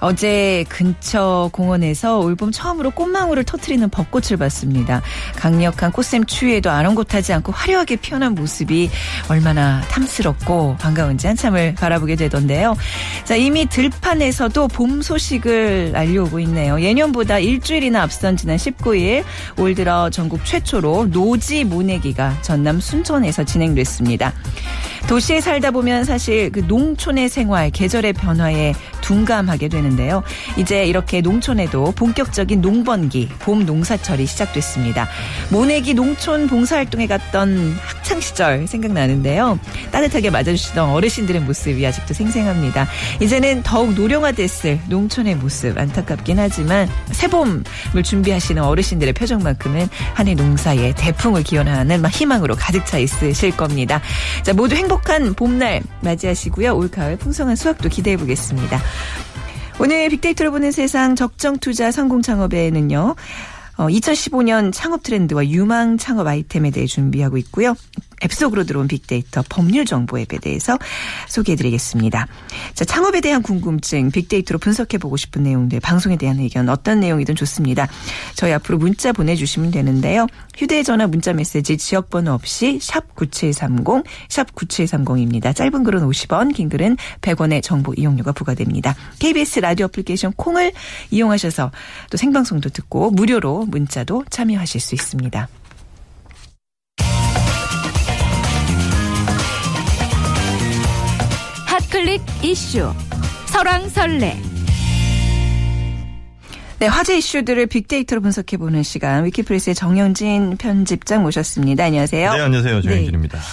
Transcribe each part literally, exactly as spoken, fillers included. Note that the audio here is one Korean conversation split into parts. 어제 근처 공원에서 올봄 처음으로 꽃망울을 터뜨리는 벚꽃을 봤습니다. 강력한 꽃샘 추위에도 아랑곳하지 않고 화려하게 피어난 모습이 얼마나 탐스럽고 반가운지 한참을 바라보게 되던데요. 자, 이미 들판에서도 봄 소식을 알려오고 있네요. 예년보다 일주일이나 앞선 지난 십구 일 올 들어 전국 최초로 노지 모내기가 전남 순천에서 진행됐습니다. 도시에 살다 보면 사실 그 농촌의 생활, 계절의 변화에 둔감하게 되는데요. 이제 이렇게 농촌에도 본격적인 농번기, 봄 농사철이 시작됐습니다. 모내기 농촌 봉사활동에 갔던 학창시절 생각나는데요. 따뜻하게 맞아주시던 어르신들의 모습이 아직도 생생합니다. 이제는 더욱 노령화됐을 농촌의 모습 안타깝긴 하지만 새봄을 준비하시는 어르신들의 표정만큼은 한해 농사에 대풍을 기원하는 희망으로 가득 차 있으실 겁니다. 자, 모두 행복한 봄날 맞이하시고요. 올가을 풍성한 수확도 기대해보겠습니다. 오늘 빅데이터로 보는 세상 적정투자 성공창업에는요. 이천십오 년 창업 트렌드와 유망 창업 아이템에 대해 준비하고 있고요. 앱 속으로 들어온 빅데이터 법률 정보 앱에 대해서 소개해드리겠습니다. 자, 창업에 대한 궁금증, 빅데이터로 분석해보고 싶은 내용들, 방송에 대한 의견, 어떤 내용이든 좋습니다. 저희 앞으로 문자 보내주시면 되는데요. 휴대전화 문자 메시지 지역번호 없이 샵 구칠삼공, 샵 구칠삼공입니다. 짧은 글은 오십 원, 긴 글은 백 원의 정보 이용료가 부과됩니다. 케이비에스 라디오 애플리케이션 콩을 이용하셔서 또 생방송도 듣고 무료로 문자도 참여하실 수 있습니다. 클릭 이슈 설왕설래. 네, 화제 이슈들을 빅데이터로 분석해보는 시간, 위키프레스의 정영진 편집장 모셨습니다. 안녕하세요. 네, 안녕하세요. 정영진입니다. 네.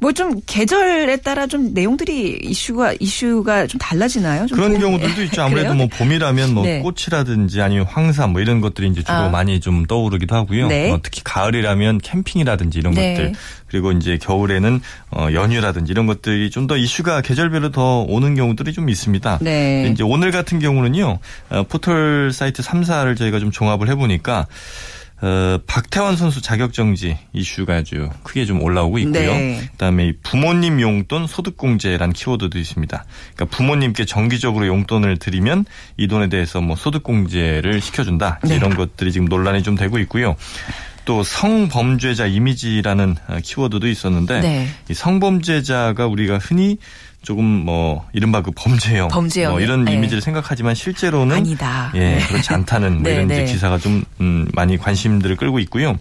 뭐 좀 계절에 따라 좀 내용들이 이슈가 이슈가 좀 달라지나요? 좀 그런 봄, 경우들도 있죠. 아무래도 뭐 봄이라면 뭐 네. 꽃이라든지 아니면 황사 뭐 이런 것들이 이제 주로 아. 많이 좀 떠오르기도 하고요. 네. 어, 특히 가을이라면 캠핑이라든지 이런 네. 것들, 그리고 이제 겨울에는 어, 연휴라든지 이런 것들이 좀 더 이슈가 계절별로 더 오는 경우들이 좀 있습니다. 네. 이제 오늘 같은 경우는요, 어, 포털 사이트 삼 사를 저희가 좀 종합을 해보니까. 어, 박태환 선수 자격정지 이슈가 아주 크게 좀 올라오고 있고요. 네. 그다음에 부모님 용돈 소득공제라는 키워드도 있습니다. 그러니까 부모님께 정기적으로 용돈을 드리면 이 돈에 대해서 뭐 소득공제를 시켜준다. 네. 이런 것들이 지금 논란이 좀 되고 있고요. 또 성범죄자 이미지라는 키워드도 있었는데 네. 이 성범죄자가 우리가 흔히 조금 뭐 이른바 그 범죄형, 범죄형. 뭐 이런 네. 이미지를 생각하지만 실제로는 아니다. 예, 그렇지 않다는 네, 뭐 이런 네. 이제 기사가 좀 음, 많이 관심들을 끌고 있고요.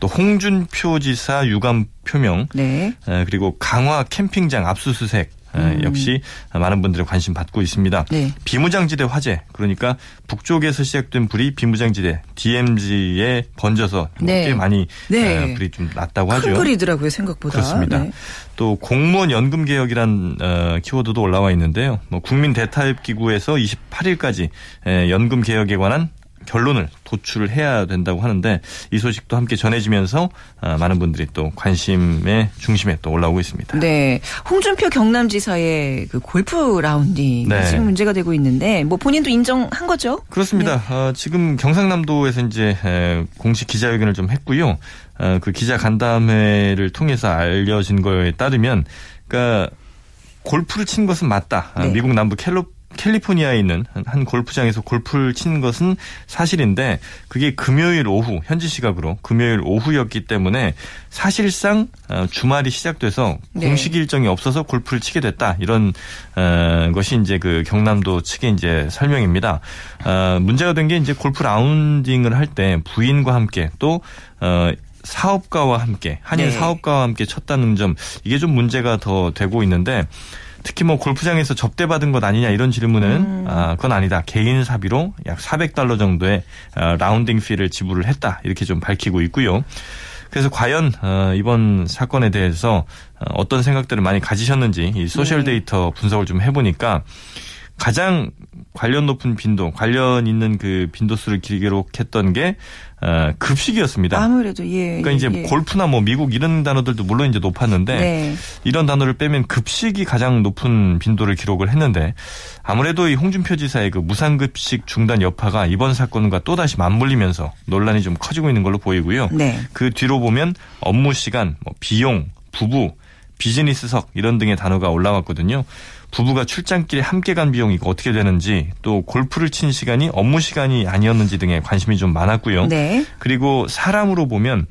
또 홍준표 지사 유감 표명, 네. 에, 그리고 강화 캠핑장 압수수색 음. 에, 역시 많은 분들의 관심 받고 있습니다. 네. 비무장지대 화재, 그러니까 북쪽에서 시작된 불이 비무장지대 디엠지에 번져서 네. 꽤 많이 네. 에, 불이 좀 났다고 하죠. 큰 불이더라고요, 생각보다. 그렇습니다. 네. 또 공무원 연금 개혁이란 어, 키워드도 올라와 있는데요. 뭐 국민 대타협 기구에서 이십팔 일까지 에, 연금 개혁에 관한 결론을 도출을 해야 된다고 하는데 이 소식도 함께 전해지면서 어, 많은 분들이 또 관심의 중심에 또 올라오고 있습니다. 네, 홍준표 경남지사의 그 골프 라운딩이 네. 지금 문제가 되고 있는데 뭐 본인도 인정한 거죠? 그렇습니다. 네. 어, 지금 경상남도에서 이제 에, 공식 기자회견을 좀 했고요. 어, 그 기자 간담회를 통해서 알려진 거에 따르면, 그러니까 골프를 친 것은 맞다. 네. 미국 남부 캘로 캘리포니아에 있는 한 골프장에서 골프를 친 것은 사실인데 그게 금요일 오후, 현지 시각으로 금요일 오후였기 때문에 사실상 주말이 시작돼서 네. 공식 일정이 없어서 골프를 치게 됐다. 이런 것이 이제 그 경남도 측의 이제 설명입니다. 문제가 된 게 이제 골프 라운딩을 할 때 부인과 함께 또 사업가와 함께 한인 네. 사업가와 함께 쳤다는 점, 이게 좀 문제가 더 되고 있는데. 특히 뭐 골프장에서 접대받은 것 아니냐 이런 질문은 음. 아, 그건 아니다. 개인 사비로 약 사백 달러 정도의 라운딩 피를 지불을 했다. 이렇게 좀 밝히고 있고요. 그래서 과연 이번 사건에 대해서 어떤 생각들을 많이 가지셨는지 이 소셜 데이터 분석을 좀 해보니까 가장 관련 높은 빈도, 관련 있는 그 빈도수를 기록했던 게 급식이었습니다. 아무래도 예. 그러니까 예, 이제 예. 골프나 뭐 미국 이런 단어들도 물론 이제 높았는데 네. 이런 단어를 빼면 급식이 가장 높은 빈도를 기록을 했는데 아무래도 이 홍준표 지사의 그 무상급식 중단 여파가 이번 사건과 또 다시 맞물리면서 논란이 좀 커지고 있는 걸로 보이고요. 네. 그 뒤로 보면 업무 시간, 뭐 비용, 부부, 비즈니스석 이런 등의 단어가 올라왔거든요. 부부가 출장길에 함께 간 비용이 어떻게 되는지, 또 골프를 친 시간이 업무 시간이 아니었는지 등에 관심이 좀 많았고요. 네. 그리고 사람으로 보면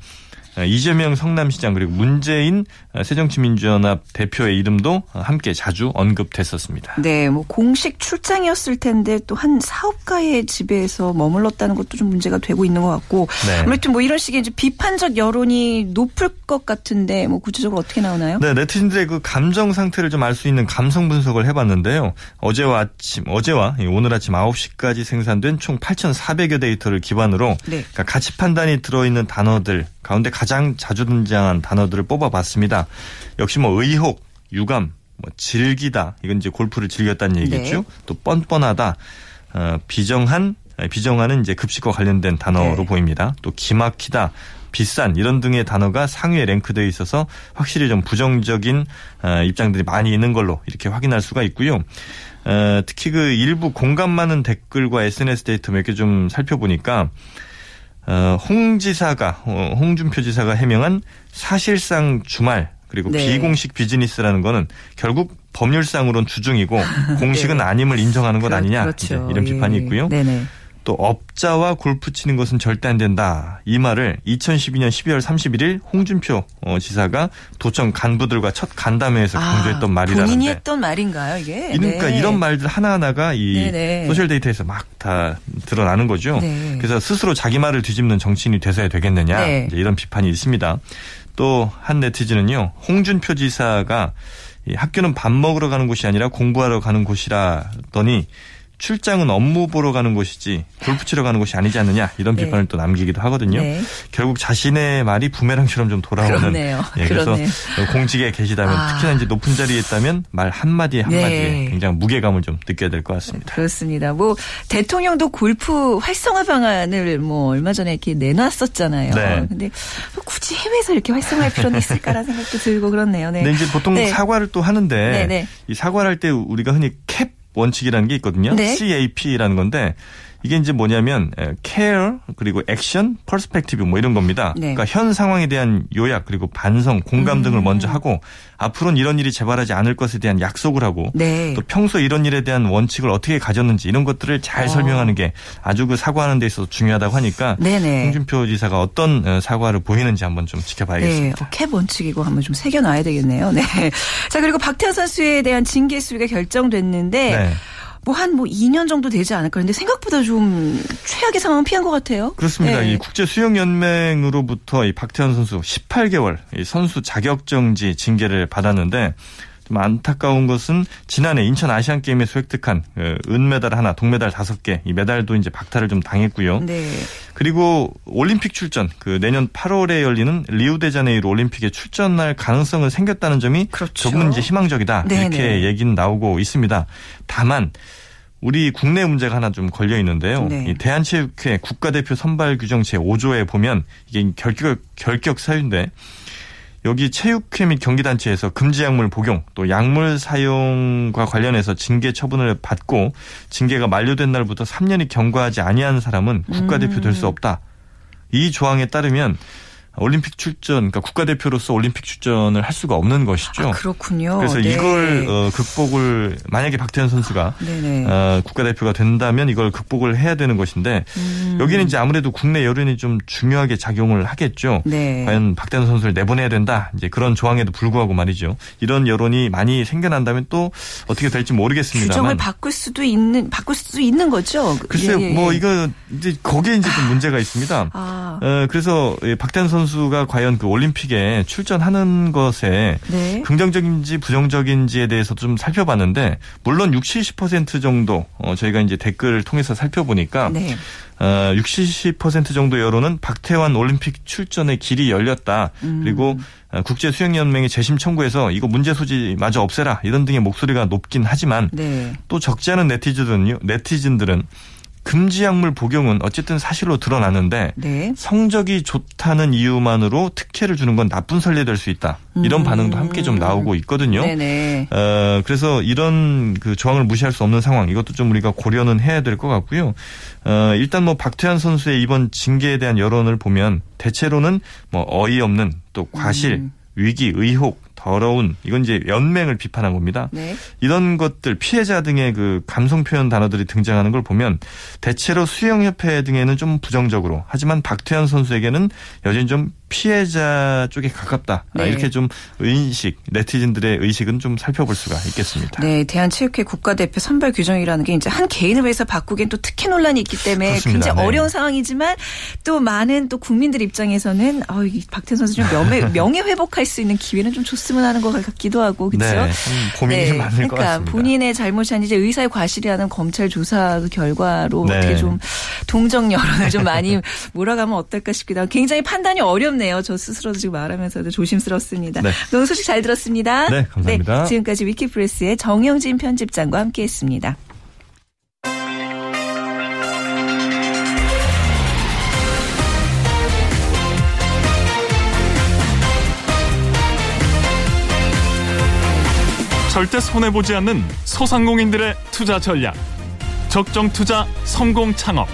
이재명 성남시장 그리고 문재인 새정치민주연합 대표의 이름도 함께 자주 언급됐었습니다. 네, 뭐 공식 출장이었을 텐데 또 한 사업가의 집에서 머물렀다는 것도 좀 문제가 되고 있는 것 같고, 네. 아무튼 뭐 이런 식의 이제 비판적 여론이 높을 것 같은데 뭐 구체적으로 어떻게 나오나요? 네, 네티즌들의 그 감정 상태를 좀 알 수 있는 감성 분석을 해봤는데요. 어제와 아침 어제와 오늘 아침 아홉 시까지 생산된 총 팔천사백여 데이터를 기반으로, 네. 그러니까 가치 판단이 들어있는 단어들 가운데 가장 자주 등장한 단어들을 뽑아봤습니다. 역시 뭐 의혹, 유감, 뭐 즐기다, 이건 이제 골프를 즐겼다는 얘기겠죠. 네. 또 뻔뻔하다, 어, 비정한, 비정한은 이제 급식과 관련된 단어로, 네. 보입니다. 또 기막히다, 비싼, 이런 등의 단어가 상위에 랭크되어 있어서 확실히 좀 부정적인 어, 입장들이 많이 있는 걸로 이렇게 확인할 수가 있고요. 어, 특히 그 일부 공감 많은 댓글과 에스엔에스 데이터 몇 개 좀 살펴보니까 어, 홍 지사가, 홍준표 지사가 해명한 사실상 주말, 그리고 네. 비공식 비즈니스라는 거는 결국 법률상으로는 주중이고 공식은 네. 아님을 인정하는 것 그렇, 아니냐. 그렇죠. 이런 비판이 예. 있고요. 네네. 또 업자와 골프 치는 것은 절대 안 된다. 이 말을 이천십이년 십이월 삼십일일 홍준표 지사가 도청 간부들과 첫 간담회에서 강조했던 아, 말이라는데. 본인이 했던 말인가요, 이게? 그러니까 네. 이런 말들 하나하나가 이 네네. 소셜데이터에서 막 다 드러나는 거죠. 네. 그래서 스스로 자기 말을 뒤집는 정치인이 되서야 되겠느냐. 네. 이제 이런 비판이 있습니다. 또 한 네티즌은요. 홍준표 지사가 이 학교는 밥 먹으러 가는 곳이 아니라 공부하러 가는 곳이라더니 출장은 업무 보러 가는 곳이지 골프 치러 가는 곳이 아니지 않느냐, 이런 네. 비판을 또 남기기도 하거든요. 네. 결국 자신의 말이 부메랑처럼 좀 돌아오는. 그러네요. 예, 그래서 공직에 계시다면 아. 특히나 이제 높은 자리에 있다면 말 한마디에 한마디에 네. 굉장히 무게감을 좀 느껴야 될 것 같습니다. 그렇습니다. 뭐 대통령도 골프 활성화 방안을 뭐 얼마 전에 이렇게 내놨었잖아요. 네. 근데 뭐 굳이 해외에서 이렇게 활성화할 필요는 있을까라는 생각도 들고 그렇네요. 네. 근데 이제 보통 네. 사과를 또 하는데 네, 네. 이 사과를 할 때 우리가 흔히 캡 원칙이라는 게 있거든요. 네. 캡이라는 건데 이게 이제 뭐냐면 care 그리고 action, perspective 뭐 이런 겁니다. 네. 그러니까 현 상황에 대한 요약 그리고 반성, 공감 음. 등을 먼저 하고 앞으로는 이런 일이 재발하지 않을 것에 대한 약속을 하고 네. 또 평소 이런 일에 대한 원칙을 어떻게 가졌는지 이런 것들을 잘 어. 설명하는 게 아주 그 사과하는 데 있어서 중요하다고 하니까 네네. 홍준표 지사가 어떤 사과를 보이는지 한번 좀 지켜봐야겠습니다. 네. 캡 원칙이고 한번 좀 새겨놔야 되겠네요. 네. 자, 그리고 박태환 선수에 대한 징계 수위가 결정됐는데 네. 뭐 한 뭐 이 년 정도 되지 않을까 그런데 생각보다 좀 최악의 상황은 피한 것 같아요. 그렇습니다. 네. 이 국제수영연맹으로부터 이 박태환 선수 십팔 개월 이 선수 자격정지 징계를 받았는데 좀 안타까운 것은 지난해 인천 아시안게임에서 획득한 그 은메달 하나, 동메달 다섯 개, 이 메달도 이제 박탈을 좀 당했고요. 네. 그리고 올림픽 출전, 그 내년 팔월에 열리는 리우데자네이로 올림픽에 출전할 가능성은 생겼다는 점이 그렇죠. 조금은 이제 희망적이다. 네네. 이렇게 얘기는 나오고 있습니다. 다만 우리 국내 문제가 하나 좀 걸려 있는데요. 네. 이 대한체육회 국가대표 선발 규정 제오조에 보면 이게 결격 결격 사유인데. 여기 체육회 및 경기단체에서 금지약물 복용 또 약물 사용과 관련해서 징계 처분을 받고 징계가 만료된 날부터 삼 년이 경과하지 아니한 사람은 국가대표 될 수 없다. 이 조항에 따르면 올림픽 출전, 그러니까 국가대표로서 올림픽 출전을 할 수가 없는 것이죠. 아, 그렇군요. 그래서 네. 이걸 어, 극복을 만약에 박태환 선수가 어, 국가대표가 된다면 이걸 극복을 해야 되는 것인데 음. 여기는 이제 아무래도 국내 여론이 좀 중요하게 작용을 하겠죠. 네. 과연 박태환 선수를 내보내야 된다. 이제 그런 조항에도 불구하고 말이죠. 이런 여론이 많이 생겨난다면 또 어떻게 될지 모르겠습니다만 규정을 바꿀 수도 있는 바꿀 수도 있는 거죠. 글쎄요, 예, 예. 뭐 이거 이제 거기에 이제 좀 문제가 있습니다. 아. 어, 그래서 박태환 선수 선수가 과연 그 올림픽에 출전하는 것에 네. 긍정적인지 부정적인지에 대해서 좀 살펴봤는데 물론 육십, 칠십 퍼센트 정도 어, 저희가 이제 댓글을 통해서 살펴보니까 네. 어, 육십, 칠십 퍼센트 정도 여론은 박태환 올림픽 출전의 길이 열렸다. 음. 그리고 국제수영연맹의 재심 청구에서 이거 문제 소지마저 없애라 이런 등의 목소리가 높긴 하지만 네. 또 적지 않은 네티즌들은요, 네티즌들은 금지약물 복용은 어쨌든 사실로 드러나는데 네. 성적이 좋다는 이유만으로 특혜를 주는 건 나쁜 선례될 수 있다. 이런 음. 반응도 함께 좀 나오고 있거든요. 네네. 어, 그래서 이런 그 조항을 무시할 수 없는 상황 이것도 좀 우리가 고려는 해야 될 것 같고요. 어, 일단 뭐 박태환 선수의 이번 징계에 대한 여론을 보면 대체로는 뭐 어이없는 또 과실, 음. 위기, 의혹 더러운, 이건 이제 연맹을 비판한 겁니다. 네. 이런 것들, 피해자 등의 그 감성 표현 단어들이 등장하는 걸 보면 대체로 수영협회 등에는 좀 부정적으로, 하지만 박태환 선수에게는 여전히 좀 피해자 쪽에 가깝다. 네. 이렇게 좀 의식, 네티즌들의 의식은 좀 살펴볼 수가 있겠습니다. 네, 대한체육회 국가대표 선발 규정이라는 게 이제 한 개인을 위해서 바꾸기엔 또 특혜 논란이 있기 때문에 그렇습니다. 굉장히 네. 어려운 상황이지만 또 많은 또 국민들 입장에서는 아, 박태환 선수 좀 명예, 명예 회복할 수 있는 기회는 좀 줬으면 하는 것 같기도 하고 그렇죠? 네, 고민이 네, 많을 그러니까 것 같습니다. 본인의 잘못이 아니지 의사의 과실이라는 검찰 조사 그 결과로 네. 어떻게 좀 동정 여론을 좀 많이 몰아가면 어떨까 싶기도 하고 굉장히 판단이 어렵네요. 저 스스로도 지금 말하면서도 조심스럽습니다. 네. 오늘 소식 잘 들었습니다. 네, 감사합니다. 네, 지금까지 위키프레스의 정영진 편집장과 함께했습니다. 절대 손해보지 않는 소상공인들의 투자 전략. 적정 투자, 성공 창업.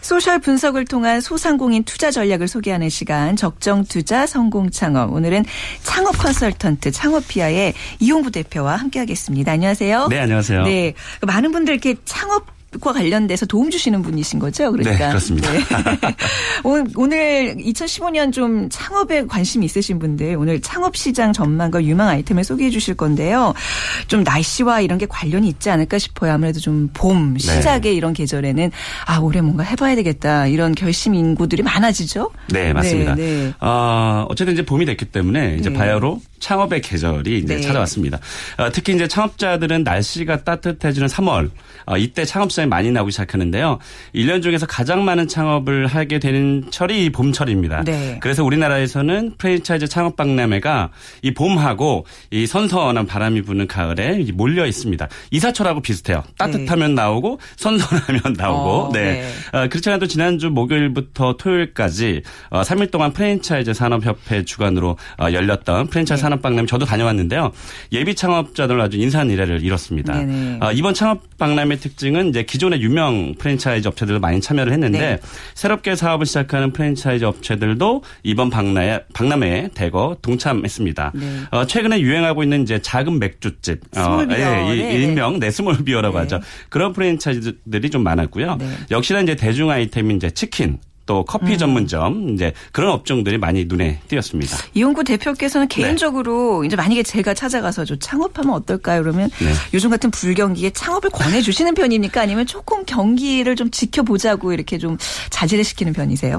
소셜 분석을 통한 소상공인 투자 전략을 소개하는 시간 적정 투자 성공 창업. 오늘은 창업 컨설턴트 창업피아의 이용구 대표와 함께하겠습니다. 안녕하세요. 네, 안녕하세요. 네, 많은 분들 이렇게 창업 과 관련돼서 도움 주시는 분이신 거죠? 그러니까. 네, 그렇습니다. 네. 오늘 이천십오 년 좀 창업에 관심이 있으신 분들 오늘 창업 시장 전망과 유망 아이템을 소개해 주실 건데요. 좀 날씨와 이런 게 관련이 있지 않을까 싶어요. 아무래도 좀 봄 시작의 네. 이런 계절에는 아 올해 뭔가 해봐야 되겠다 이런 결심 인구들이 많아지죠? 네, 맞습니다. 네, 네. 어, 어쨌든 이제 봄이 됐기 때문에 이제 네. 바야로 창업의 계절이 이제 네. 찾아왔습니다. 어, 특히 이제 창업자들은 날씨가 따뜻해지는 삼월 어, 이때 창업 많이 나오기 시작하는데요. 일 년 중에서 가장 많은 창업을 하게 되는 철이 이 봄철입니다. 네. 그래서 우리나라에서는 프랜차이즈 창업박람회가 이 봄하고 이 선선한 바람이 부는 가을에 몰려 있습니다. 이사철하고 비슷해요. 따뜻하면 네. 나오고 선선하면 나오고. 어, 네. 네. 어, 그렇지만 또 지난주 목요일부터 토요일까지 어, 삼 일 동안 프랜차이즈 산업협회 주관으로 어, 열렸던 프랜차이즈 네. 산업박람회 저도 다녀왔는데요. 예비 창업자들 아주 인산이례를 이뤘습니다. 네, 네. 어, 이번 창업박람회 특징은 이제 기존의 유명 프랜차이즈 업체들도 많이 참여를 했는데 네. 새롭게 사업을 시작하는 프랜차이즈 업체들도 이번 박람회, 박람회에 대거 동참했습니다. 네. 어, 최근에 유행하고 있는 이제 작은 맥주집, 어, 예, 예, 일명 네, 스몰비어라고 네. 하죠. 그런 프랜차이즈들이 좀 많았고요. 네. 역시나 이제 대중 아이템인 이제 치킨. 또 커피 전문점 음. 이제 그런 업종들이 많이 눈에 띄었습니다. 이용구 대표께서는 개인적으로 네. 이제 만약에 제가 찾아가서 저 창업하면 어떨까요? 그러면 네. 요즘 같은 불경기에 창업을 권해 주시는 편입니까? 아니면 조금 경기를 좀 지켜보자고 이렇게 좀 자제를 시키는 편이세요?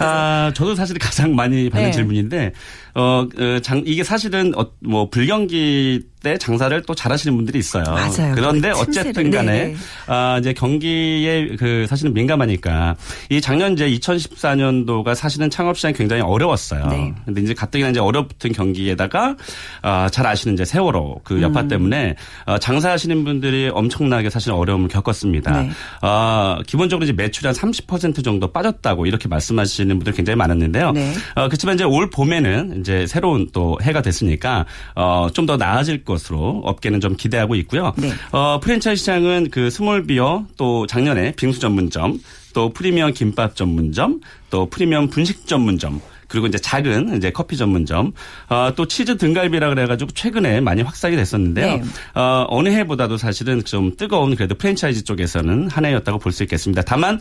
아, 저도 사실 가장 많이 받는 네. 질문인데 어, 장, 이게 사실은 어, 뭐 불경기 때 장사를 또 잘하시는 분들이 있어요. 맞아요. 그런데 어쨌든 간에 아, 이제 경기에 그 사실은 민감하니까 이 작년 이제 이천십사 년도가 사실은 창업 시장이 굉장히 어려웠어요. 네. 근데 이제 가뜩이나 이제 어려붙은 경기에다가 아, 잘 아시는 이제 세월호 그 여파 음. 때문에 아, 장사하시는 분들이 엄청나게 사실 어려움을 겪었습니다. 네. 아, 기본적으로 이제 매출이 한 삼십 퍼센트 정도 빠졌다고 이렇게 말씀하시는 분들 굉장히 많았는데요. 네. 아, 그렇지만 이제 올 봄에는 이제 새로운 또 해가 됐으니까 어, 좀 더 나아질 것으로 업계는 좀 기대하고 있고요. 네. 어, 프랜차이즈 시장은 그 스몰비어 또 작년에 빙수 전문점 또 프리미엄 김밥 전문점 또 프리미엄 분식 전문점 그리고 이제 작은 이제 커피 전문점, 어, 또 치즈 등갈비라 그래가지고 최근에 많이 확산이 됐었는데요. 네. 어, 어느 해보다도 사실은 좀 뜨거운 그래도 프랜차이즈 쪽에서는 한 해였다고 볼 수 있겠습니다. 다만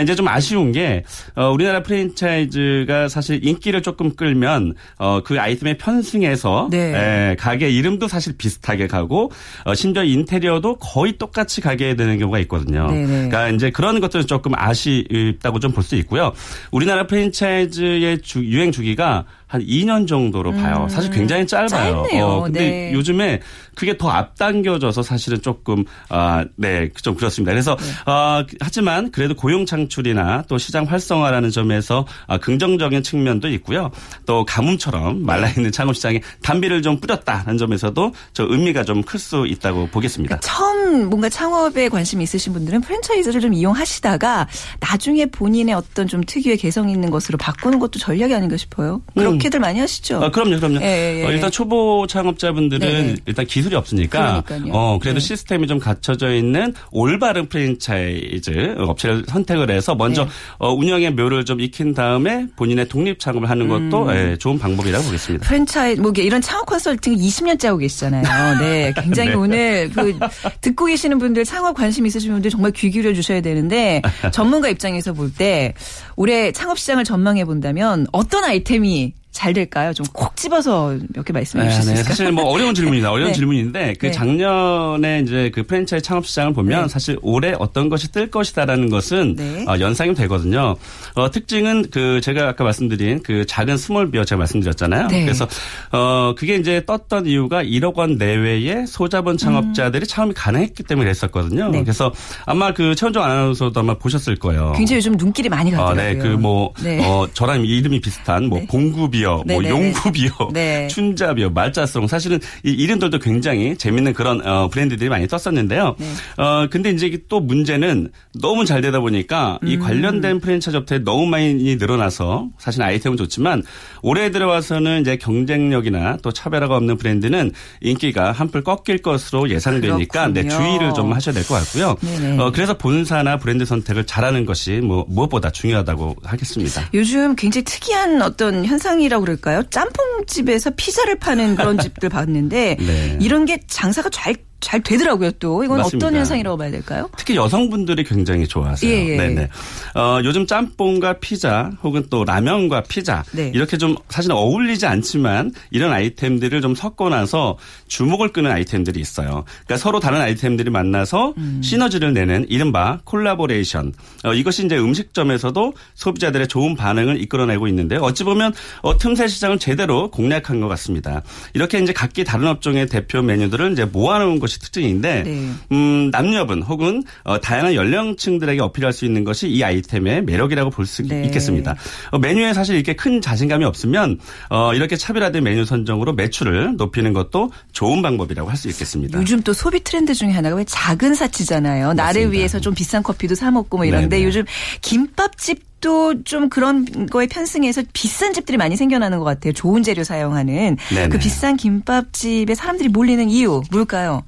이제 좀 아쉬운 게 어, 우리나라 프랜차이즈가 사실 인기를 조금 끌면 어, 그 아이템의 편승해서 네. 에, 가게 이름도 사실 비슷하게 가고 어, 심지어 인테리어도 거의 똑같이 가게 되는 경우가 있거든요. 네, 네. 그러니까 이제 그런 것들은 조금 아쉽다고 좀 볼 수 있고요. 우리나라 프랜차이즈의 주 유행 주기가 한 이 년 정도로 봐요. 음, 사실 굉장히 짧아요. 짧네요. 어, 근데 네. 요즘에 그게 더 앞당겨져서 사실은 조금 아, 네, 좀 그렇습니다. 그래서 네. 어, 하지만 그래도 고용 창출이나 또 시장 활성화라는 점에서 아, 긍정적인 측면도 있고요. 또 가뭄처럼 말라 있는 창업 시장에 단비를 좀 뿌렸다는 점에서도 저 의미가 좀 클 수 있다고 보겠습니다. 그러니까 처음 뭔가 창업에 관심이 있으신 분들은 프랜차이즈를 좀 이용하시다가 나중에 본인의 어떤 좀 특유의 개성 있는 것으로 바꾸는 것도 전략 전략이 아닌가 싶어요. 그렇게들 음. 많이 하시죠. 아, 그럼요, 그럼요. 예, 예. 어, 일단 초보 창업자분들은 네. 일단 기술이 없으니까 어, 그래도 네. 시스템이 좀 갖춰져 있는 올바른 프랜차이즈 업체를 선택을 해서 먼저 네. 어, 운영의 묘를 좀 익힌 다음에 본인의 독립 창업을 하는 것도 음. 예, 좋은 방법이라고 보겠습니다. 프랜차이즈 뭐 이런 창업 컨설팅 이십 년째 하고 계시잖아요. 네, 굉장히 네. 오늘 그 듣고 계시는 분들 창업 관심 있으신 분들 정말 귀 기울여 주셔야 되는데 전문가 입장에서 볼 때 올해 창업 시장을 전망해 본다면 어떤 아이템이 잘 될까요? 좀 콕 집어서 몇 개 말씀해 주실 수 있을까요? 사실 뭐 어려운 질문이다. 어려운 네. 질문인데 그 네. 작년에 이제 그 프랜차이즈 창업 시장을 보면 네. 사실 올해 어떤 것이 뜰 것이다라는 것은 네. 어, 연상이 되거든요. 어, 특징은 그 제가 아까 말씀드린 그 작은 스몰비어 제가 말씀드렸잖아요. 네. 그래서 어, 그게 이제 떴던 이유가 일억 원 내외의 소자본 창업자들이 음. 창업이 가능했기 때문에 그랬었거든요. 네. 그래서 아마 그 최원정 아나운서도 아마 보셨을 거예요. 굉장히 요즘 눈길이 많이 가더라고요. 어, 네. 그 뭐 네. 어, 저랑 이름이 비슷한 뭐 네. 봉구비어 뭐 용구비어, 네. 춘자비어, 말자송 사실은 이 이름들도 굉장히 재밌는 그런 어, 브랜드들이 많이 떴었는데요. 네. 어 근데 이제 또 문제는 너무 잘 되다 보니까 음. 이 관련된 프랜차이즈 업체 너무 많이 늘어나서 사실 아이템은 좋지만 올해 들어와서는 이제 경쟁력이나 또 차별화가 없는 브랜드는 인기가 한풀 꺾일 것으로 예상되니까 네, 주의를 좀 하셔야 될 것 같고요. 어, 그래서 본사나 브랜드 선택을 잘하는 것이 뭐 무엇보다 중요하다고 하겠습니다. 요즘 굉장히 특이한 어떤 현상이라. 그럴까요? 짬뽕집에서 피자를 파는 그런 집들 봤는데 네. 이런 게 장사가 잘, 잘 되더라고요. 또 이건 맞습니다. 어떤 현상이라고 봐야 될까요? 특히 여성분들이 굉장히 좋아하세요. 예. 네네. 어, 요즘 짬뽕과 피자 혹은 또 라면과 피자 네. 이렇게 좀 사실 어울리지 않지만 이런 아이템들을 좀 섞어놔서 주목을 끄는 아이템들이 있어요. 그러니까 서로 다른 아이템들이 만나서 음. 시너지를 내는 이른바 콜라보레이션. 어, 이것이 이제 음식점에서도 소비자들의 좋은 반응을 이끌어내고 있는데요. 어찌 보면 어, 틈새 시장을 제대로 공략한 것 같습니다. 이렇게 이제 각기 다른 업종의 대표 메뉴들을 이제 모아놓은 것이 특징인데 네. 음, 남녀분 혹은 어, 다양한 연령층들에게 어필할 수 있는 것이 이 아이템의 매력이라고 볼 수 네. 있겠습니다. 어, 메뉴에 사실 이렇게 큰 자신감이 없으면 어, 이렇게 차별화된 메뉴 선정으로 매출을 높이는 것도 좋은 방법이라고 할 수 있겠습니다. 요즘 또 소비 트렌드 중에 하나가 왜 작은 사치잖아요. 맞습니다. 나를 위해서 좀 비싼 커피도 사 먹고 뭐 이런데 네네. 요즘 김밥집 또 좀 그런 거에 편승해서 비싼 집들이 많이 생겨나는 것 같아요. 좋은 재료 사용하는 네네. 그 비싼 김밥집에 사람들이 몰리는 이유 뭘까요?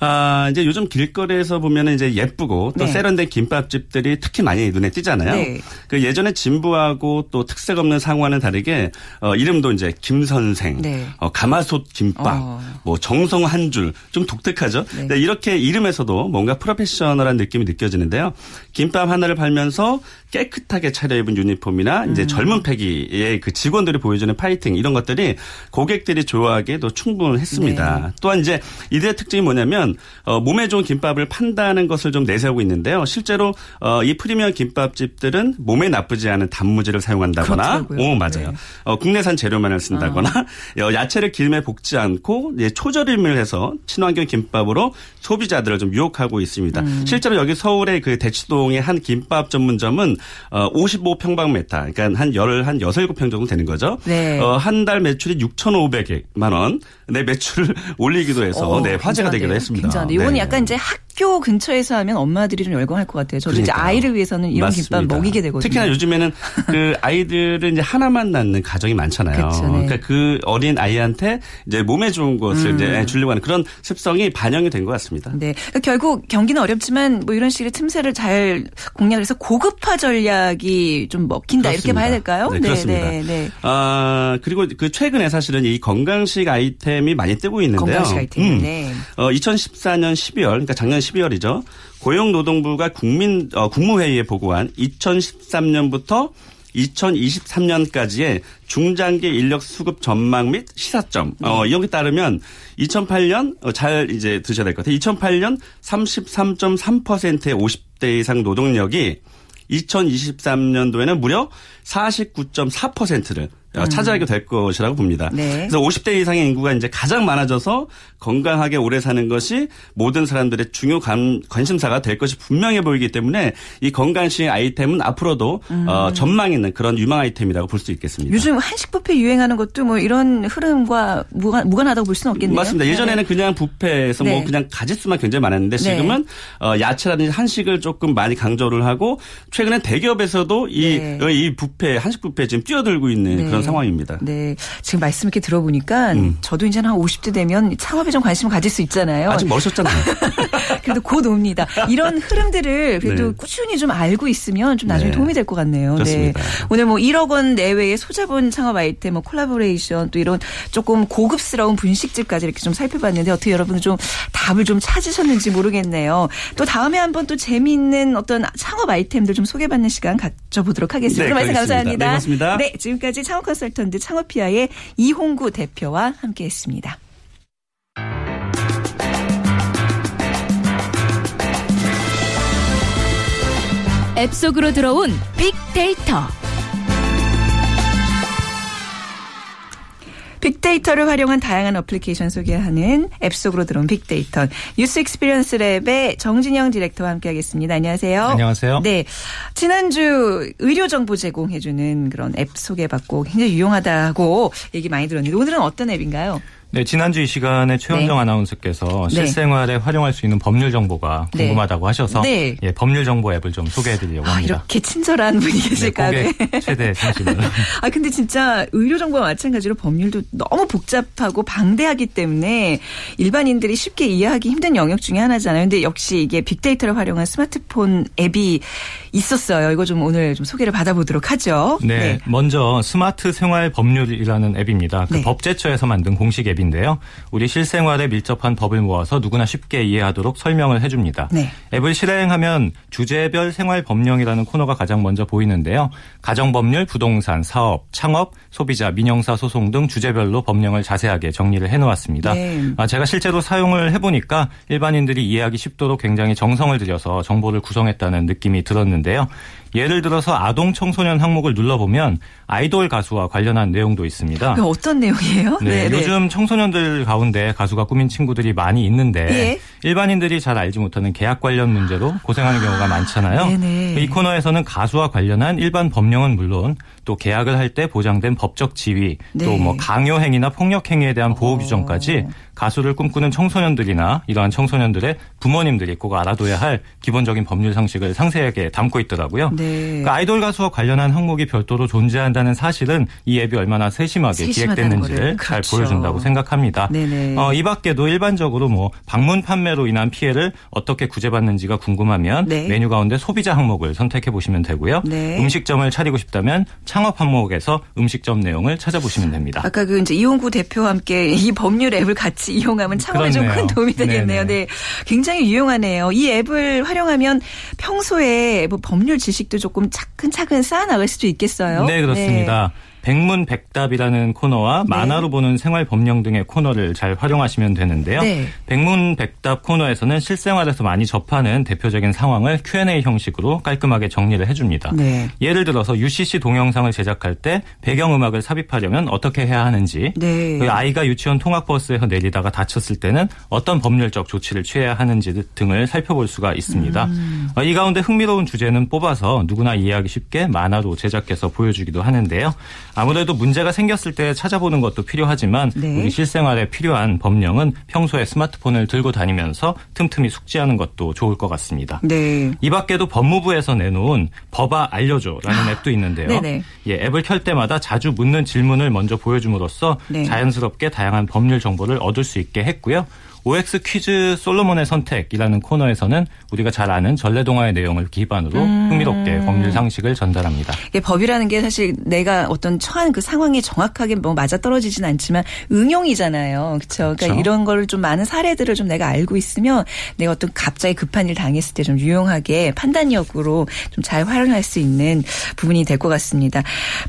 아 이제 요즘 길거리에서 보면 이제 예쁘고 또 네. 세련된 김밥집들이 특히 많이 눈에 띄잖아요. 네. 그 예전에 진부하고 또 특색 없는 상호와는 다르게 어, 이름도 이제 김 선생, 네. 어, 가마솥 김밥, 어. 뭐 정성 한 줄 좀 독특하죠. 네. 네, 이렇게 이름에서도 뭔가 프로페셔널한 느낌이 느껴지는데요. 김밥 하나를 팔면서 깨끗하게 차려입은 유니폼이나 이제 음. 젊은 패기의 그 직원들이 보여주는 파이팅 이런 것들이 고객들이 좋아하기에도 충분했습니다. 네. 또한 이제 이들의 특징이 뭐냐면 어, 몸에 좋은 김밥을 판다는 것을 좀 내세우고 있는데요. 실제로 어, 이 프리미엄 김밥집들은 몸에 나쁘지 않은 단무지를 사용한다거나, 오 맞아요. 네. 어, 국내산 재료만을 쓴다거나 아. 야채를 기름에 볶지 않고 이제 초절임을 해서 친환경 김밥으로 소비자들을 좀 유혹하고 있습니다. 음. 실제로 여기 서울의 그 대치동의 한 김밥 전문점은 어, 오십오 평방미터, 그러니까 한 열을 한 여섯, 일곱 평 정도 되는 거죠. 네. 어, 한 달 매출이 육천오백만 원, 내 매출을 올리기도 해서 오, 네, 화제가 괜찮네요. 되기도 했습니다. 괜찮네. 이건 네. 약간 이제 학 학교 근처에서 하면 엄마들이 좀 열광할 것 같아요. 저도 그러니까요. 이제 아이를 위해서는 이런 맞습니다. 김밥 먹이게 되거든요. 특히나 요즘에는 그 아이들을 이제 하나만 낳는 가정이 많잖아요. 그쵸, 네. 그러니까 그 어린 아이한테 이제 몸에 좋은 것을 음. 이제 주려고 하는 그런 습성이 반영이 된 것 같습니다. 네. 그러니까 결국 경기는 어렵지만 뭐 이런 식의 틈새를 잘 공략해서 고급화 전략이 좀 먹힌다 그렇습니다. 이렇게 봐야 될까요? 네, 네 그렇습니다. 네, 네. 아 그리고 그 최근에 사실은 이 건강식 아이템이 많이 뜨고 있는데요. 건강식 아이템. 음. 네. 어, 이천십사 년 십이월, 그러니까 작년 십이월이죠. 고용노동부가 국민 어, 국무회의에 보고한 이천십삼 년부터 이천이십삼 년까지의 중장기 인력 수급 전망 및 시사점. 네. 어, 여기 따르면 이천팔 년 어, 잘 이제 드셔야 될 것 같아요. 이천팔 년 삼십삼 점 삼 퍼센트의 오십 대 이상 노동력이 이천이십삼 년도에는 무려 사십구 점 사 퍼센트를 음. 차지하게 될 것이라고 봅니다. 네. 그래서 오십 대 이상의 인구가 이제 가장 많아져서 건강하게 오래 사는 것이 모든 사람들의 중요 관, 관심사가 될 것이 분명해 보이기 때문에 이 건강식 아이템은 앞으로도 음. 어, 전망 있는 그런 유망 아이템이라고 볼 수 있겠습니다. 요즘 한식 뷔페 유행하는 것도 뭐 이런 흐름과 무관, 무관하다고 볼 수는 없겠네요. 맞습니다. 예전에는 그냥 뷔페에서 네. 뭐 그냥 가짓수만 굉장히 많았는데 지금은 네. 어, 야채라든지 한식을 조금 많이 강조를 하고 최근에 대기업에서도 이, 네. 이 뷔페, 한식 뷔페에 지금 뛰어들고 있는 네. 그런 상황입니다. 네. 지금 말씀 이렇게 들어보니까 음. 저도 이제 한 오십 대 되면 창업에 좀 관심을 가질 수 있잖아요. 아직 멀었잖아요. 그래도 곧 옵니다. 이런 흐름들을 그래도 네. 꾸준히 좀 알고 있으면 좀 나중에 네. 도움이 될 것 같네요. 그렇습니다. 네. 오늘 뭐 일억 원 내외의 소자본 창업 아이템, 뭐 콜라보레이션 또 이런 조금 고급스러운 분식집까지 이렇게 좀 살펴봤는데 어떻게 여러분 좀 답을 좀 찾으셨는지 모르겠네요. 또 다음에 한번 또 재미있는 어떤 창업 아이템들 좀 소개받는 시간 가져보도록 하겠습니다. 네, 그럼 말씀 감사합니다. 네, 고맙습니다. 네, 지금까지 창업 컨설턴트 창업피아의 이홍구 대표와 함께했습니다. 앱 속으로 들어온 빅데이터. 빅데이터를 활용한 다양한 어플리케이션 소개하는 앱 속으로 들어온 빅데이터. 뉴스 익스피리언스 랩의 정진영 디렉터와 함께하겠습니다. 안녕하세요. 안녕하세요. 네, 지난주 의료 정보 제공해주는 그런 앱 소개받고 굉장히 유용하다고 얘기 많이 들었는데 오늘은 어떤 앱인가요? 네, 지난주 이 시간에 최원정 네. 아나운서께서 실생활에 네. 활용할 수 있는 법률 정보가 네. 궁금하다고 하셔서 네. 예, 법률 정보 앱을 좀 소개해드리려고 아, 합니다. 이렇게 친절한 분이 계실까. 네, 고객 최대 상식은. 아, 근데 진짜 의료 정보와 마찬가지로 법률도 너무 복잡하고 방대하기 때문에 일반인들이 쉽게 이해하기 힘든 영역 중에 하나잖아요. 근데 역시 이게 빅데이터를 활용한 스마트폰 앱이 있었어요. 이거 좀 오늘 좀 소개를 받아보도록 하죠. 네, 네. 먼저 스마트 생활 법률이라는 앱입니다. 그 네. 법제처에서 만든 공식 앱입니다. 인데요. 우리 실생활에 밀접한 법을 모아서 누구나 쉽게 이해하도록 설명을 해줍니다. 네. 앱을 실행하면 주제별 생활 법령이라는 코너가 가장 먼저 보이는데요. 가정법률, 부동산, 사업, 창업, 소비자, 민형사 소송 등 주제별로 법령을 자세하게 정리를 해놓았습니다. 네. 제가 실제로 사용을 해보니까 일반인들이 이해하기 쉽도록 굉장히 정성을 들여서 정보를 구성했다는 느낌이 들었는데요. 예를 들어서 아동 청소년 항목을 눌러보면 아이돌 가수와 관련한 내용도 있습니다. 어떤 내용이에요? 네, 네, 요즘 청소년들 가운데 가수가 꾸민 친구들이 많이 있는데 네. 일반인들이 잘 알지 못하는 계약 관련 문제로 고생하는 경우가 많잖아요. 네네. 이 코너에서는 가수와 관련한 일반 법령은 물론 또 계약을 할 때 보장된 법적 지위 네. 또 뭐 강요 행위나 폭력 행위에 대한 보호 규정까지 가수를 꿈꾸는 청소년들이나 이러한 청소년들의 부모님들이 꼭 알아둬야 할 기본적인 법률 상식을 상세하게 담고 있더라고요. 네. 네. 그러니까 아이돌 가수와 관련한 항목이 별도로 존재한다는 사실은 이 앱이 얼마나 세심하게 기획됐는지를 그렇죠. 잘 보여준다고 생각합니다. 어, 이 밖에도 일반적으로 뭐 방문 판매로 인한 피해를 어떻게 구제받는지가 궁금하면 네. 메뉴 가운데 소비자 항목을 선택해 보시면 되고요. 네. 음식점을 차리고 싶다면 창업 항목에서 음식점 내용을 찾아보시면 됩니다. 아까 그 이제 이홍구 대표와 함께 이 법률 앱을 같이 이용하면 창업에 좀 큰 도움이 되겠네요. 네. 굉장히 유용하네요. 이 앱을 활용하면 평소에 뭐 법률 지식도 조금 차근차근 쌓아나갈 수도 있겠어요. 네, 그렇습니다. 네. 백문백답이라는 코너와 네. 만화로 보는 생활법령 등의 코너를 잘 활용하시면 되는데요. 네. 백문백답 코너에서는 실생활에서 많이 접하는 대표적인 상황을 큐 앤 에이 형식으로 깔끔하게 정리를 해줍니다. 네. 예를 들어서 유 씨 씨 동영상을 제작할 때 배경음악을 삽입하려면 어떻게 해야 하는지 네. 아이가 유치원 통학버스에서 내리다가 다쳤을 때는 어떤 법률적 조치를 취해야 하는지 등을 살펴볼 수가 있습니다. 음. 이 가운데 흥미로운 주제는 뽑아서 누구나 이해하기 쉽게 만화로 제작해서 보여주기도 하는데요. 아무래도 문제가 생겼을 때 찾아보는 것도 필요하지만 네. 우리 실생활에 필요한 법령은 평소에 스마트폰을 들고 다니면서 틈틈이 숙지하는 것도 좋을 것 같습니다. 네. 이 밖에도 법무부에서 내놓은 법아 알려줘라는 앱도 있는데요. 네네. 예, 앱을 켤 때마다 자주 묻는 질문을 먼저 보여줌으로써 네. 자연스럽게 다양한 법률 정보를 얻을 수 있게 했고요. 오 엑스 퀴즈 솔로몬의 선택이라는 코너에서는 우리가 잘 아는 전래동화의 내용을 기반으로 음. 흥미롭게 법률 상식을 전달합니다. 이게 법이라는 게 사실 내가 어떤 처한 그 상황이 정확하게 뭐 맞아떨어지진 않지만 응용이잖아요. 그렇죠? 그러니까 이런 거를 좀 많은 사례들을 좀 내가 알고 있으면 내가 어떤 갑자기 급한 일 당했을 때 좀 유용하게 판단력으로 좀 잘 활용할 수 있는 부분이 될 것 같습니다.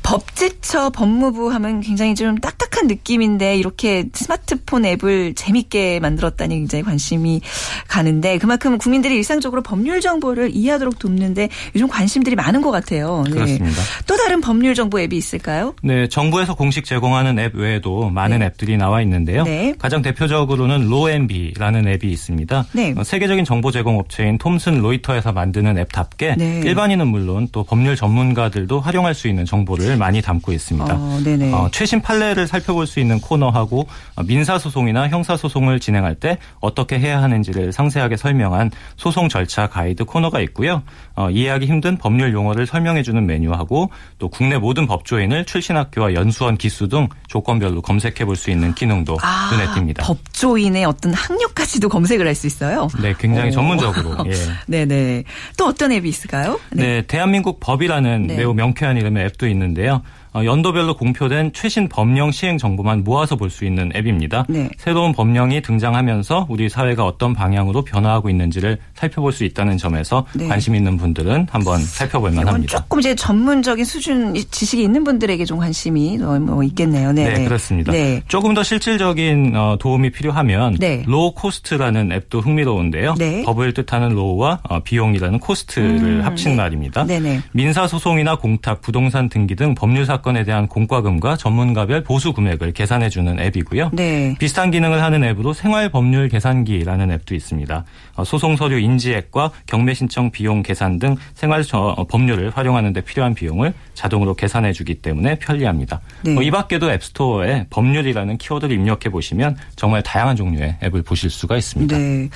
법제처 법무부 하면 굉장히 좀 딱딱한 익숙한 느낌인데 이렇게 스마트폰 앱을 재밌게 만들었다니 굉장히 관심이 가는데, 그만큼 국민들이 일상적으로 법률 정보를 이해하도록 돕는데 요즘 관심들이 많은 것 같아요. 그렇습니다. 네. 또 다른 법률 정보 앱이 있을까요? 네, 정부에서 공식 제공하는 앱 외에도 많은 네. 앱들이 나와 있는데요. 네. 가장 대표적으로는 로앤비라는 앱이 있습니다. 네. 세계적인 정보 제공 업체인 톰슨 로이터에서 만드는 앱답게 네. 일반인은 물론 또 법률 전문가들도 활용할 수 있는 정보를 많이 담고 있습니다. 어, 네네. 어, 최신 판례를 살펴볼 수 있는 코너하고 민사소송이나 형사소송을 진행할 때 어떻게 해야 하는지를 상세하게 설명한 소송 절차 가이드 코너가 있고요. 어, 이해하기 힘든 법률 용어를 설명해주는 메뉴하고 또 국내 모든 법조인을 출신학교와 연수원 기수 등 조건별로 검색해볼 수 있는 기능도 아, 눈에 띕니다. 법조인의 어떤 학력까지도 검색을 할 수 있어요? 네, 굉장히 오. 전문적으로. 예. 네네. 또 어떤 앱이 있을까요? 네, 네 대한민국 법이라는 네. 매우 명쾌한 이름의 앱도 있는데요. 연도별로 공표된 최신 법령 시행 정보만 모아서 볼 수 있는 앱입니다. 네. 새로운 법령이 등장하면서 우리 사회가 어떤 방향으로 변화하고 있는지를 살펴볼 수 있다는 점에서 네. 관심 있는 분들은 한번 살펴볼 만합니다. 조금 이제 전문적인 수준 지식이 있는 분들에게 좀 관심이 있겠네요. 네, 네 그렇습니다. 네. 조금 더 실질적인 도움이 필요하면 네. 로우 코스트라는 앱도 흥미로운데요. 네. 법을 뜻하는 로우와 비용이라는 코스트를 음, 합친 네. 말입니다. 네네. 민사소송이나 공탁, 부동산 등기 등 법률사 건에 대한 공과금과 전문가별 보수 금액을 계산해주는 앱이고요. 네. 비슷한 기능을 하는 앱으로 생활법률 계산기라는 앱도 있습니다. 소송 서류 인지액과 경매 신청 비용 계산 등 생활 법률을 활용하는 데 필요한 비용을 자동으로 계산해주기 때문에 편리합니다. 네. 이 밖에도 앱스토어에 법률이라는 키워드를 입력해보시면 정말 다양한 종류의 앱을 보실 수가 있습니다. 네.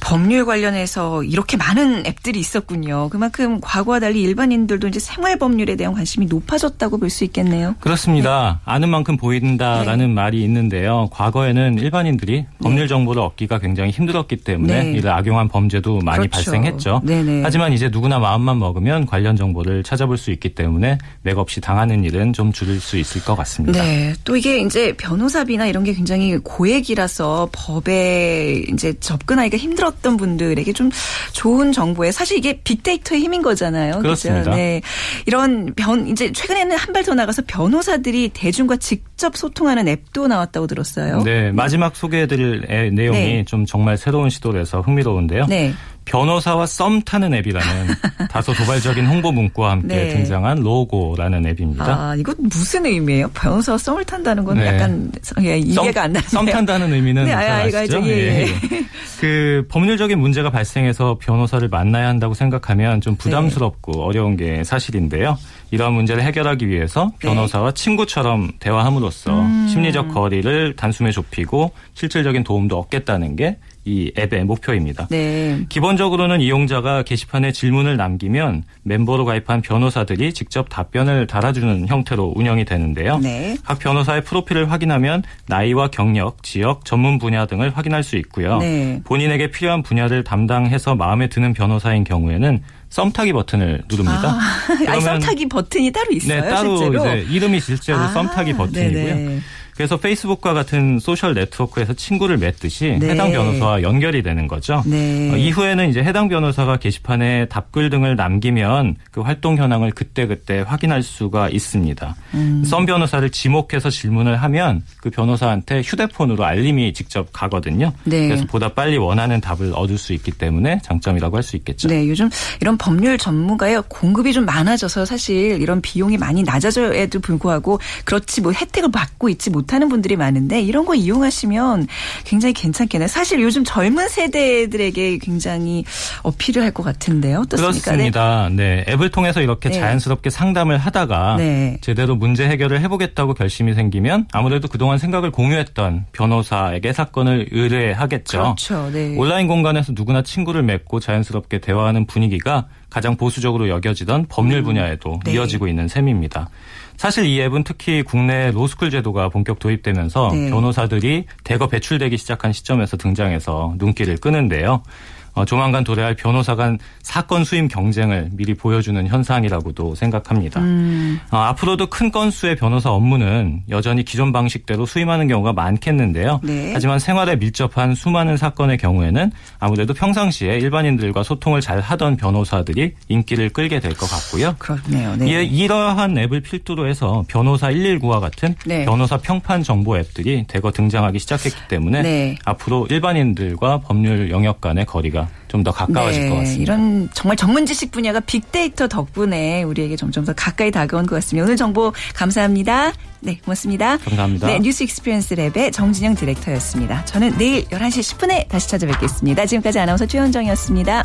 법률 관련해서 이렇게 많은 앱들이 있었군요. 그만큼 과거와 달리 일반인들도 이제 생활법률에 대한 관심이 높아졌다고 볼 수 있겠네요. 겠네요. 그렇습니다. 네. 아는 만큼 보인다라는 네. 말이 있는데요. 과거에는 일반인들이 네. 법률 정보를 얻기가 굉장히 힘들었기 때문에 네. 이를 악용한 범죄도 많이 그렇죠. 발생했죠. 네네. 하지만 이제 누구나 마음만 먹으면 관련 정보를 찾아볼 수 있기 때문에 맥없이 당하는 일은 좀 줄일 수 있을 것 같습니다. 네. 또 이게 이제 변호사비나 이런 게 굉장히 고액이라서 법에 이제 접근하기가 힘들었던 분들에게 좀 좋은 정보에, 사실 이게 빅데이터의 힘인 거잖아요. 그렇습니다. 그렇죠? 네. 이런 변 이제 최근에는 한 발 더 나가서 변호사들이 대중과 직접 소통하는 앱도 나왔다고 들었어요. 네, 마지막 소개해드릴 내용이 네. 좀 정말 새로운 시도라서 흥미로운데요. 네. 변호사와 썸 타는 앱이라는 다소 도발적인 홍보 문구와 함께 네. 등장한 로고라는 앱입니다. 아, 이건 무슨 의미예요? 변호사와 썸을 탄다는 건 네. 약간 예, 이해가 안 나는데요. 썸 탄다는 의미는 네, 잘 아시죠? 예, 예. 예. 그 법률적인 문제가 발생해서 변호사를 만나야 한다고 생각하면 좀 부담스럽고 네. 어려운 게 사실인데요. 이러한 문제를 해결하기 위해서 변호사와 네. 친구처럼 대화함으로써 음. 심리적 거리를 단숨에 좁히고 실질적인 도움도 얻겠다는 게 이 앱의 목표입니다. 네. 기본적으로는 이용자가 게시판에 질문을 남기면 멤버로 가입한 변호사들이 직접 답변을 달아주는 형태로 운영이 되는데요. 네. 각 변호사의 프로필을 확인하면 나이와 경력, 지역, 전문 분야 등을 확인할 수 있고요. 네. 본인에게 필요한 분야를 담당해서 마음에 드는 변호사인 경우에는 썸타기 버튼을 누릅니다. 아, 아니, 썸타기 버튼이 따로 있어요? 네, 따로 실제로? 이제 이름이 실제로 아, 썸타기 버튼이고요. 네네. 그래서 페이스북과 같은 소셜 네트워크에서 친구를 맺듯이 네. 해당 변호사와 연결이 되는 거죠. 네. 어, 이후에는 이제 해당 변호사가 게시판에 답글 등을 남기면 그 활동 현황을 그때그때 확인할 수가 있습니다. 음. 썸 변호사를 지목해서 질문을 하면 그 변호사한테 휴대폰으로 알림이 직접 가거든요. 네. 그래서 보다 빨리 원하는 답을 얻을 수 있기 때문에 장점이라고 할 수 있겠죠. 네, 요즘 이런 법률 전문가의 공급이 좀 많아져서 사실 이런 비용이 많이 낮아져에도 불구하고 그렇지 뭐 혜택을 받고 있지 못 하는 분들이 많은데 이런 거 이용하시면 굉장히 괜찮겠네요. 사실 요즘 젊은 세대들에게 굉장히 어필을 할 것 같은데요. 어떻습니까? 그렇습니다. 네. 네. 앱을 통해서 이렇게 네. 자연스럽게 상담을 하다가 네. 제대로 문제 해결을 해보겠다고 결심이 생기면 아무래도 그동안 생각을 공유했던 변호사에게 사건을 의뢰하겠죠. 그렇죠. 네. 온라인 공간에서 누구나 친구를 맺고 자연스럽게 대화하는 분위기가 가장 보수적으로 여겨지던 법률 분야에도 네. 이어지고 있는 셈입니다. 사실 이 앱은 특히 국내 로스쿨 제도가 본격 도입되면서 네. 변호사들이 대거 배출되기 시작한 시점에서 등장해서 눈길을 끄는데요. 어, 조만간 도래할 변호사 간 사건 수임 경쟁을 미리 보여주는 현상이라고도 생각합니다. 음. 어, 앞으로도 큰 건수의 변호사 업무는 여전히 기존 방식대로 수임하는 경우가 많겠는데요. 네. 하지만 생활에 밀접한 수많은 사건의 경우에는 아무래도 평상시에 일반인들과 소통을 잘 하던 변호사들이 인기를 끌게 될 것 같고요. 그렇네요. 네. 이에 이러한 앱을 필두로 해서 변호사 일일구와 같은 네. 변호사 평판 정보 앱들이 대거 등장하기 시작했기 때문에 네. 앞으로 일반인들과 법률 영역 간의 거리가 좀 더 가까워질 네, 것 같습니다. 이런 정말 전문 지식 분야가 빅데이터 덕분에 우리에게 점점 더 가까이 다가온 것 같습니다. 오늘 정보 감사합니다. 네, 고맙습니다. 감사합니다. 네, 뉴스 익스피리언스 랩의 정진영 디렉터였습니다. 저는 내일 열한 시 십 분에 다시 찾아뵙겠습니다. 지금까지 아나운서 최원정이었습니다.